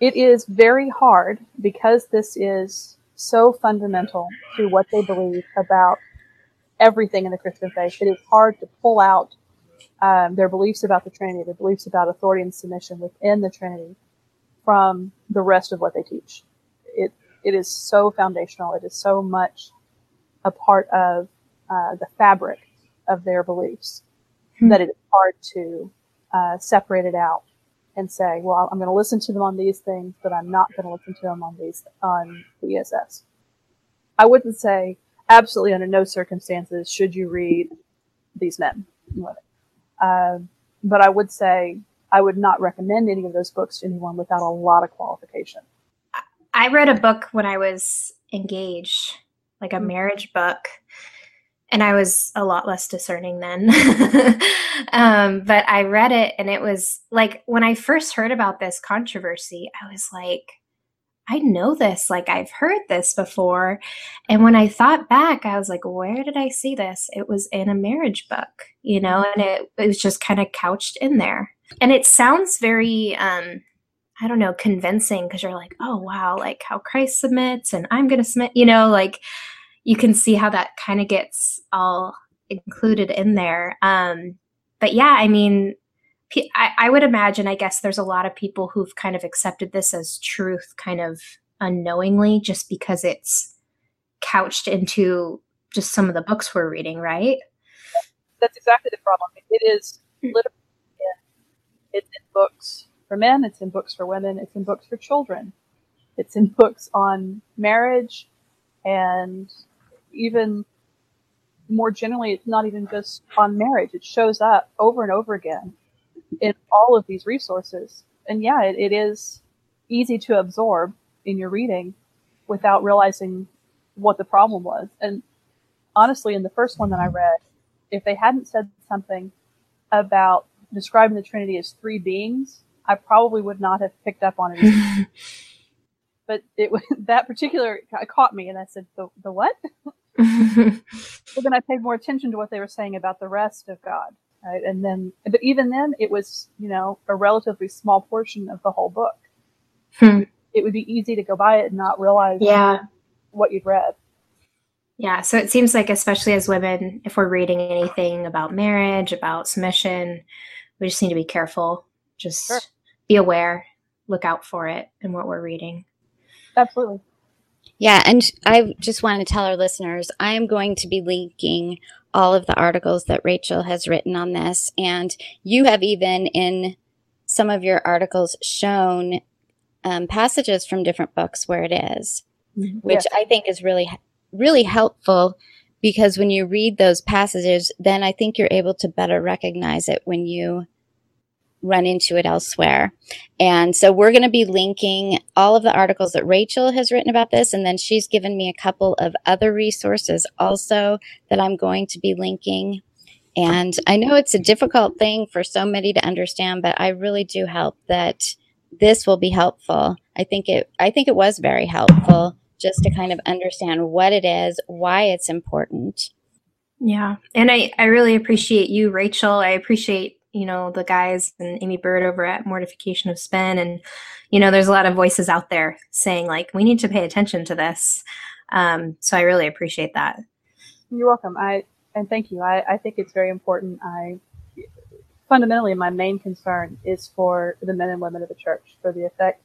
it is very hard because this is so fundamental to what they believe about everything in the Christian faith. It is hard to pull out Um, their beliefs about the Trinity, their beliefs about authority and submission within the Trinity from the rest of what they teach. It It is so foundational. It is so much a part of uh, the fabric of their beliefs hmm. that it is hard to uh, separate it out and say, well, I'm going to listen to them on these things, but I'm not going to listen to them on these on the E S S. I wouldn't say absolutely under no circumstances should you read these men and women. Uh, but I would say I would not recommend any of those books to anyone without a lot of qualification. I read a book when I was engaged, like a marriage book, and I was a lot less discerning then. um, but I read it, and it was like, when I first heard about this controversy, I was like, I know this, like I've heard this before. And when I thought back, I was like, where did I see this? It was in a marriage book, you know, and it, it was just kind of couched in there. And it sounds very, um, I don't know, convincing, because you're like, oh, wow, like how Christ submits and I'm going to submit, you know, like you can see how that kind of gets all included in there. Um, but yeah, I mean, I, I would imagine, I guess there's a lot of people who've kind of accepted this as truth kind of unknowingly, just because it's couched into just some of the books we're reading, right? That's exactly the problem. It is literally in, it's in books for men, it's in books for women, it's in books for children, it's in books on marriage, and even more generally, it's not even just on marriage. It shows up over and over again in all of these resources. And yeah, it, it is easy to absorb in your reading without realizing what the problem was. And honestly, in the first one that I read, if they hadn't said something about describing the Trinity as three beings, I probably would not have picked up on it. But it was, that particular caught me, and I said, the, the what? But then I paid more attention to what they were saying about the rest of God. Right? And then, but even then, it was, you know, a relatively small portion of the whole book. Hmm. It would be easy to go by it and not realize yeah. what you'd read. Yeah. So it seems like, especially as women, if we're reading anything about marriage, about submission, we just need to be careful. Just sure. be aware, look out for it in what we're reading. Absolutely. Yeah. And I just wanted to tell our listeners, I am going to be linking all of the articles that Rachel has written on this. And you have even in some of your articles shown um, passages from different books where it is, mm-hmm. which yes. I think is really, really helpful, because when you read those passages, then I think you're able to better recognize it when you run into it elsewhere. And so we're going to be linking all of the articles that Rachel has written about this. And then she's given me a couple of other resources also that I'm going to be linking. And I know it's a difficult thing for so many to understand, but I really do hope that this will be helpful. I think it, I think it was very helpful just to kind of understand what it is, why it's important. Yeah. And I, I really appreciate you, Rachel. I appreciate you know, the guys and Amy Bird over at Mortification of Spin. And, you know, there's a lot of voices out there saying, like, we need to pay attention to this. Um, so I really appreciate that. You're welcome. I and thank you. I, I think it's very important. I fundamentally, my main concern is for the men and women of the church, for the effect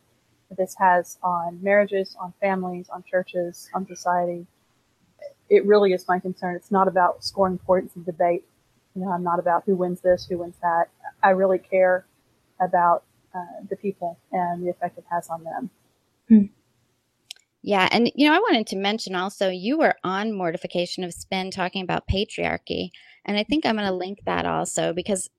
that this has on marriages, on families, on churches, on society. It really is my concern. It's not about scoring points in debate. You know, I'm not about who wins this, who wins that. I really care about uh, the people and the effect it has on them. Mm. Yeah. And, you know, I wanted to mention also, you were on Mortification of Spin talking about patriarchy. And I think I'm going to link that also, because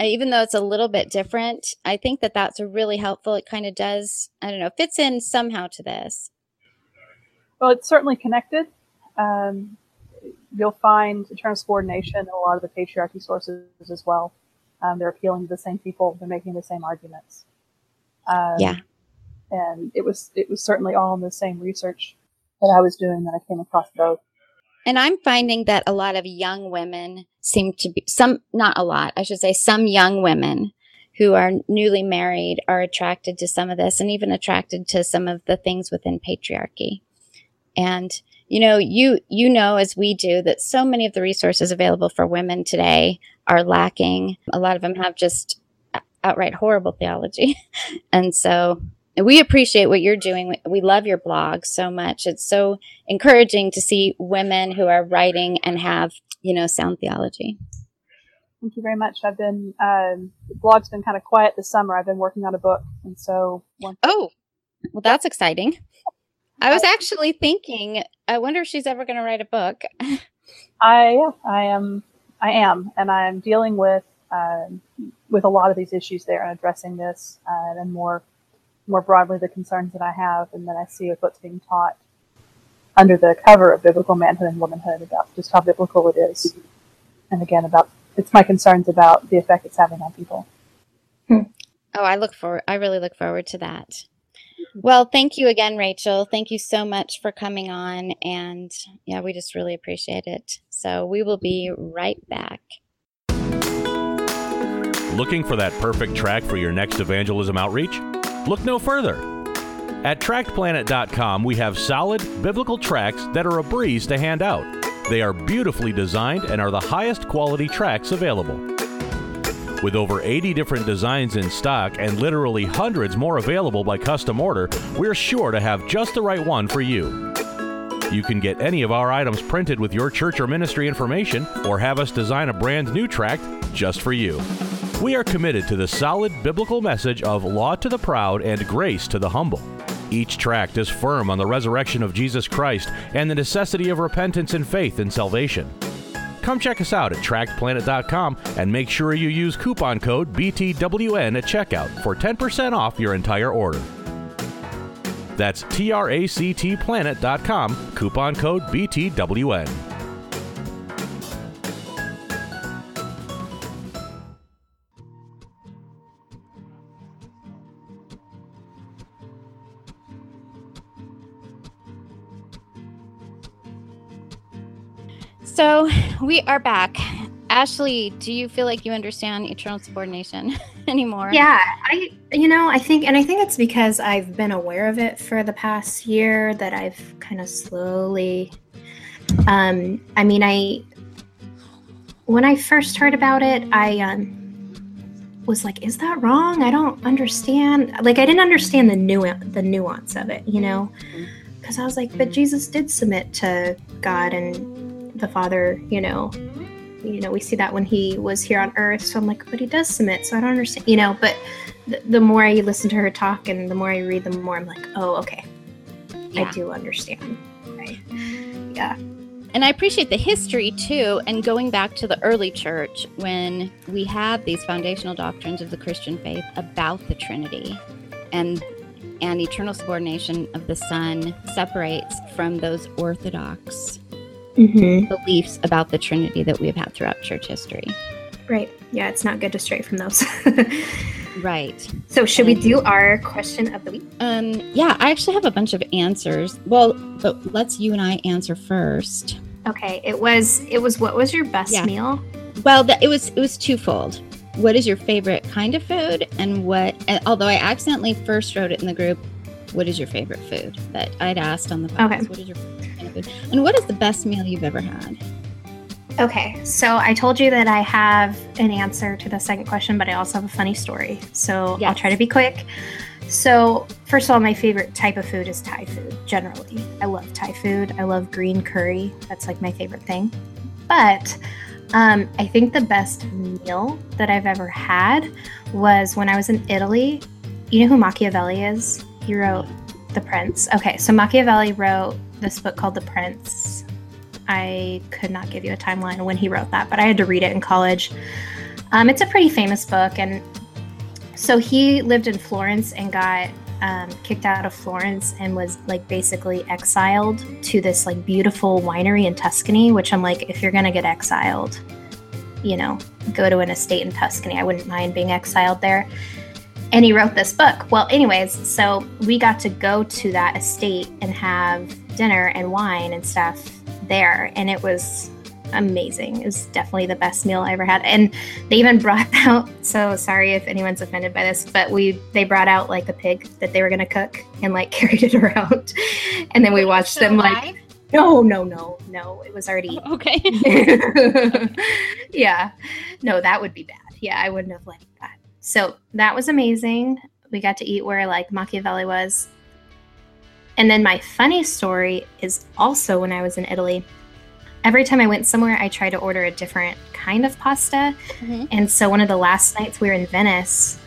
even though it's a little bit different, I think that that's really helpful. It kind of does, I don't know, fits in somehow to this. Well, it's certainly connected. Um You'll find the term subordination in a lot of the patriarchy sources as well. Um, they're appealing to the same people. They're making the same arguments. Um, yeah. And it was it was certainly all in the same research that I was doing that I came across both. And I'm finding that a lot of young women seem to be, some, not a lot, I should say, some young women who are newly married are attracted to some of this, and even attracted to some of the things within patriarchy. And You know, you you know, as we do, that so many of the resources available for women today are lacking. A lot of them have just outright horrible theology. And so we appreciate what you're doing. We love your blog so much. It's so encouraging to see women who are writing and have, you know, sound theology. Thank you very much. I've been, um, the blog's been kind of quiet this summer. I've been working on a book. And so. One- oh, well, that's exciting. I was actually thinking, I wonder if she's ever going to write a book. I, I am, I am, and I'm dealing with uh, with a lot of these issues there, and addressing this, uh, and more, more broadly the concerns that I have, and that I see with what's being taught under the cover of biblical manhood and womanhood, about just how biblical it is, and again about it's my concerns about the effect it's having on people. Hmm. Oh, I look forward. I really look forward to that. Well, thank you again, Rachel. Thank you so much for coming on. And yeah, we just really appreciate it. So we will be right back. Looking for that perfect track for your next evangelism outreach? Look no further. At tract planet dot com, we have solid biblical tracts that are a breeze to hand out. They are beautifully designed and are the highest quality tracts available. With over eighty different designs in stock and literally hundreds more available by custom order, we're sure to have just the right one for you. You can get any of our items printed with your church or ministry information, or have us design a brand new tract just for you. We are committed to the solid biblical message of law to the proud and grace to the humble. Each tract is firm on the resurrection of Jesus Christ and the necessity of repentance and faith in salvation. Come check us out at tracked planet dot com and make sure you use coupon code B T W N at checkout for ten percent off your entire order. That's tract planet dot com, coupon code B T W N. So we are back. Ashley, do you feel like you understand eternal subordination anymore? Yeah, I, you know, I think, and I think it's because I've been aware of it for the past year that I've kind of slowly, um, I mean, I, when I first heard about it, I um, was like, is that wrong? I don't understand. Like, I didn't understand the nuance, the nuance of it, you know, because I was like, but Jesus did submit to God and the Father, you know. You know, we see that when he was here on earth. So I'm like, but he does submit. So I don't understand, you know, but th- the more I listen to her talk and the more I read, the more I'm like, oh, okay. Yeah. I do understand. Right. Yeah. And I appreciate the history too. And going back to the early church, when we have these foundational doctrines of the Christian faith about the Trinity and, and eternal subordination of the Son separates from those Orthodox Mm-hmm. beliefs about the Trinity that we've had throughout church history. Right. Yeah, it's not good to stray from those. Right. So should and, we do our question of the week? Um, yeah, I actually have a bunch of answers. Well, but let's you and I answer first. Okay. It was, it was, what was your best yeah. meal? Well, the, it was, it was twofold. What is your favorite kind of food? And what, and, although I accidentally first wrote it in the group, what is your favorite food? But I'd asked on the podcast, okay. What is your kind of food? And what is the best meal you've ever had? Okay, so I told you that I have an answer to the second question, but I also have a funny story. So yes. I'll try to be quick. So first of all, my favorite type of food is Thai food, generally. I love Thai food. I love green curry. That's like my favorite thing. But um, I think the best meal that I've ever had was when I was in Italy. You know who Machiavelli is? He wrote The Prince. Okay, so Machiavelli wrote this book called The Prince. I could not give you a timeline when he wrote that, but I had to read it in college. Um, it's a pretty famous book. And so he lived in Florence and got um, kicked out of Florence and was like basically exiled to this like beautiful winery in Tuscany, which I'm like, if you're going to get exiled, you know, go to an estate in Tuscany. I wouldn't mind being exiled there. And he wrote this book. Well, anyways, so we got to go to that estate and have dinner and wine and stuff there. And it was amazing. It was definitely the best meal I ever had. And they even brought out, so sorry if anyone's offended by this, but we they brought out like a pig that they were going to cook and like carried it around. And then we watched them like, no, no, no, no. It was already. Oh, okay. Yeah. No, that would be bad. Yeah, I wouldn't have liked that. So that was amazing. We got to eat where like Machiavelli was. And then my funny story is also when I was in Italy, every time I went somewhere, I tried to order a different kind of pasta. Mm-hmm. And so one of the last nights we were in Venice,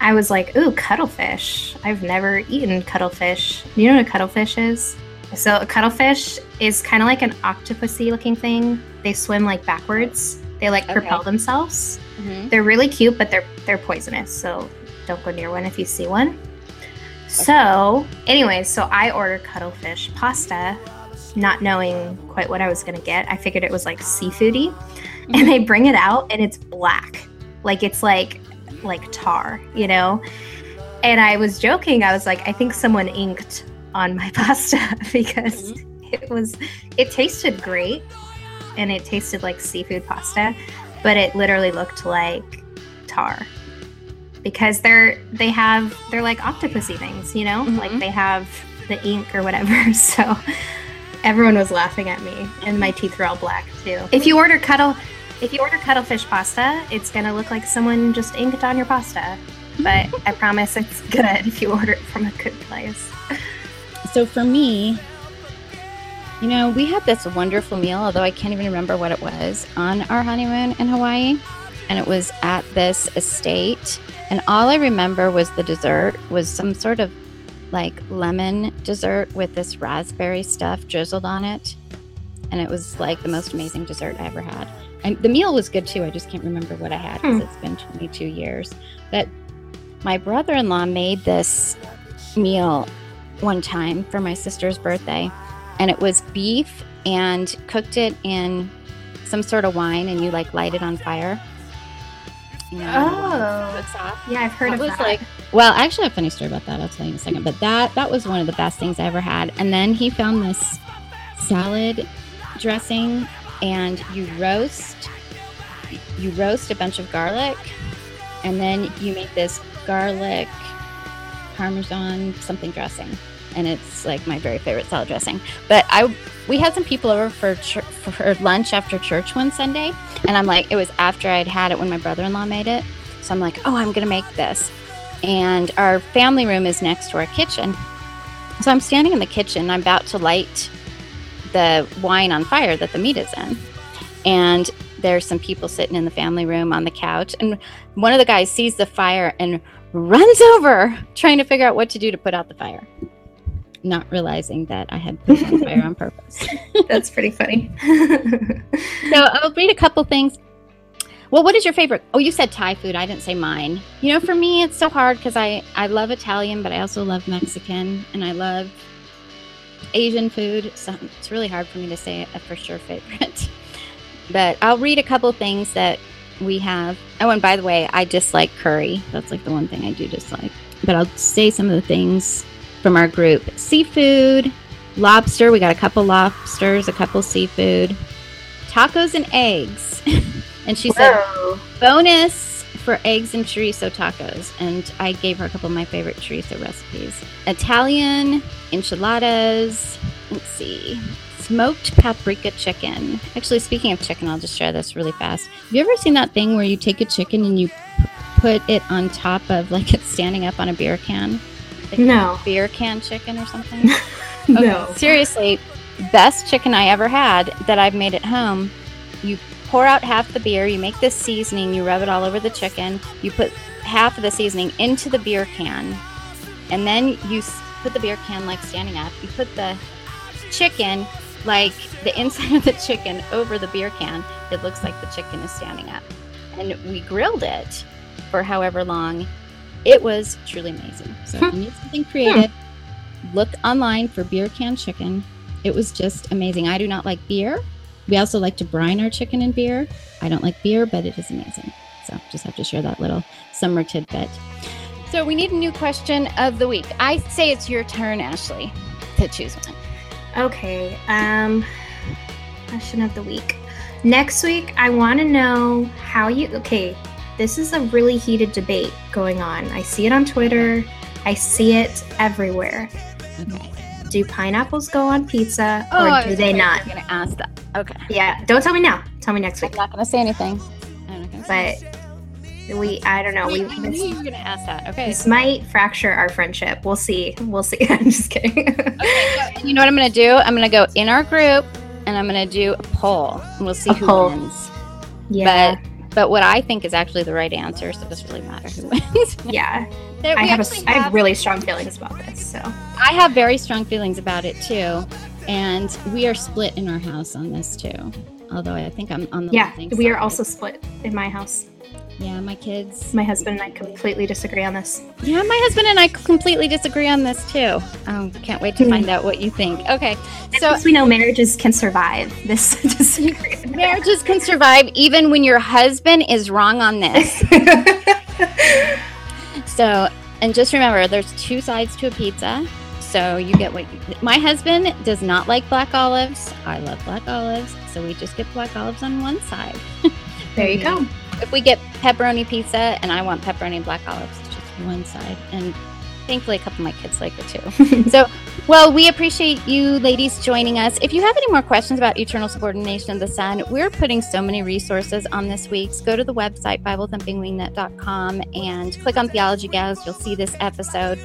I was like, ooh, cuttlefish. I've never eaten cuttlefish. You know what a cuttlefish is? So a cuttlefish is kind of like an octopusy looking thing. They swim like backwards. They like okay. propel themselves. Mm-hmm. They're really cute, but they're they're poisonous, so don't go near one if you see one. Okay. So anyway, so I ordered cuttlefish pasta, not knowing quite what I was gonna get. I figured it was like seafoody, mm-hmm. and they bring it out and it's black, like it's like like tar, you know. And I was joking. I was like, I think someone inked on my pasta because mm-hmm. it was it tasted great. And it tasted like seafood pasta, but it literally looked like tar because they're they have they're like octopusy things, you know, mm-hmm. like they have the ink or whatever. So everyone was laughing at me, and my teeth were all black too. If you order cuttle, if you order cuttlefish pasta, it's gonna look like someone just inked on your pasta. But I promise it's good if you order it from a good place. So for me. You know, we had this wonderful meal, although I can't even remember what it was, on our honeymoon in Hawaii. And it was at this estate. And all I remember was the dessert was some sort of like lemon dessert with this raspberry stuff drizzled on it. and it was like the most amazing dessert I ever had. And the meal was good too. I just can't remember what I had because hmm. it's been twenty-two years. But my brother-in-law made this meal one time for my sister's birthday, and it was beef and cooked it in some sort of wine, and you like light it on fire. You know, oh, sauce. Yeah, I've heard that of was that. Like, well, I actually have a funny story about that. I'll tell you in a second. But that that was one of the best things I ever had. And then he found this salad dressing, and you roast you roast a bunch of garlic, and then you make this garlic parmesan something dressing, and it's like my very favorite salad dressing. But I we had some people over for ch- for lunch after church one Sunday, and I'm like, it was after I'd had it when my brother-in-law made it, so I'm like, oh, I'm gonna make this. And our family room is next to our kitchen, so I'm standing in the kitchen and I'm about to light the wine on fire that the meat is in, and there's some people sitting in the family room on the couch, and one of the guys sees the fire and runs over trying to figure out what to do to put out the fire, not realizing that I had put on fire on purpose. That's pretty funny. So I'll read a couple things. Well, what is your favorite? Oh, you said Thai food. I didn't say mine. You know, for me, it's so hard because I, I love Italian, but I also love Mexican, and I love Asian food. So it's really hard for me to say a for sure favorite. But I'll read a couple things that we have. Oh, and by the way, I dislike curry. That's like the one thing I do dislike. But I'll say some of the things from our group. Seafood, lobster. We got a couple lobsters, a couple seafood. Tacos and eggs. And she Whoa. said, bonus for eggs and chorizo tacos. And I gave her a couple of my favorite chorizo recipes. Italian, enchiladas. Let's see. Smoked paprika chicken. Actually, speaking of chicken, I'll just share this really fast. Have you ever seen that thing where you take a chicken and you p- put it on top of, like, it's standing up on a beer can? Like, no. Beer can chicken or something? Okay. No. Seriously, best chicken I ever had that I've made at home. You pour out half the beer, you make this seasoning, you rub it all over the chicken, you put half of the seasoning into the beer can, and then you s- put the beer can, like, standing up. You put the chicken, like the inside of the chicken over the beer can. It looks like the chicken is standing up, and we grilled it for however long. It was truly amazing. So if you need something creative, yeah. look online for beer can chicken. It was just amazing. I do not like beer. We also like to brine our chicken in beer. I don't like beer, but it is amazing. So just have to share that little summer tidbit. So we need a new question of the week. I say it's your turn, Ashley, to choose one. Okay, um, question of the week. Next week, I want to know how you, okay, this is a really heated debate going on. I see it on Twitter. I see it everywhere. Okay. Do pineapples go on pizza, or oh, do they not? I'm going to ask that. Okay. Yeah, don't tell me now. Tell me next week. I'm not going to say anything. I'm not going to say anything. But... We, I don't know. We, we knew you were going to ask that. Okay. This might fracture our friendship. We'll see. We'll see. I'm just kidding. Okay, so you know what I'm going to do? I'm going to go in our group, and I'm going to do a poll, and we'll see a who poll. wins. Yeah. But but what I think is actually the right answer, so it doesn't really matter who wins. Yeah. I have, a, I have really strong feelings about this. So I have very strong feelings about it too, and we are split in our house on this too. Although I think I'm on the yeah. We side. Are also split in my house. Yeah, my kids. My husband and I completely disagree on this. Yeah, my husband and I completely disagree on this too. Um, can't wait to find out what you think. Okay, so we know marriages can survive this disagreement. Marriages can survive even when your husband is wrong on this. So, and just remember, there's two sides to a pizza. So you get what you, my husband does not like black olives. I love black olives, so we just get black olives on one side. There you go. If we get pepperoni pizza, and I want pepperoni and black olives, it's just one side. And thankfully, a couple of my kids like it too. So, well, we appreciate you ladies joining us. If you have any more questions about eternal subordination of the Son, we're putting so many resources on this week's. Go to the website, Bible Thumping Wingnut dot com, and click on Theology Gals. You'll see this episode.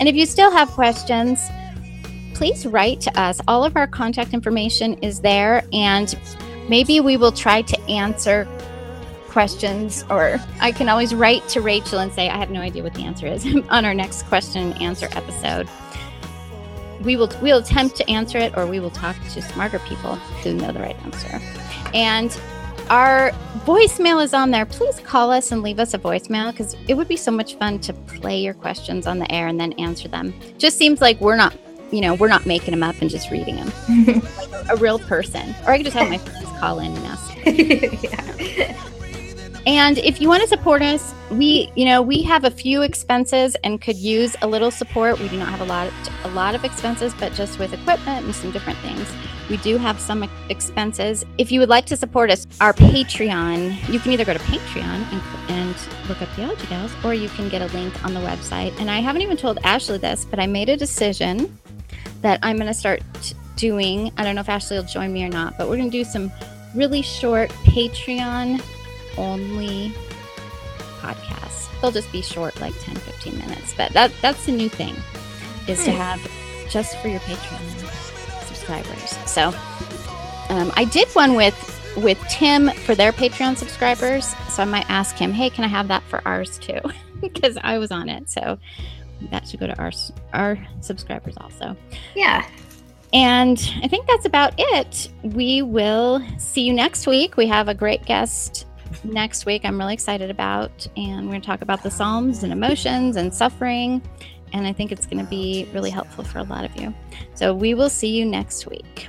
And if you still have questions, please write to us. All of our contact information is there, and maybe we will try to answer questions. questions or I can always write to Rachel and say I have no idea what the answer is on our next question and answer episode. we will we'll attempt to answer it, or we will talk to smarter people who know the right answer. And our voicemail is on there. Please call us and leave us a voicemail, because it would be so much fun to play your questions on the air and then answer them. Just seems like we're not, you know, we're not making them up and just reading them. Like a real person. Or I could just have my friends call in and ask. Yeah. And if you want to support us, we, you know, we have a few expenses and could use a little support. We do not have a lot, a lot of expenses, but just with equipment and some different things, we do have some expenses. If you would like to support us, our Patreon, you can either go to Patreon and, and look up Theology Gals, or you can get a link on the website. And I haven't even told Ashley this, but I made a decision that I'm going to start doing. I don't know if Ashley will join me or not, but we're going to do some really short Patreon only podcasts. They'll just be short, like ten, fifteen minutes. But that that's the new thing, is to have just for your Patreon subscribers. So um, I did one with with Tim for their Patreon subscribers. So I might ask him, hey, can I have that for ours too? Because I was on it. So that should go to our, our subscribers also. Yeah. And I think that's about it. We will see you next week. We have a great guest next week I'm really excited about, and we're going to talk about the Psalms and emotions and suffering, and I think it's going to be really helpful for a lot of you. So we will see you next week.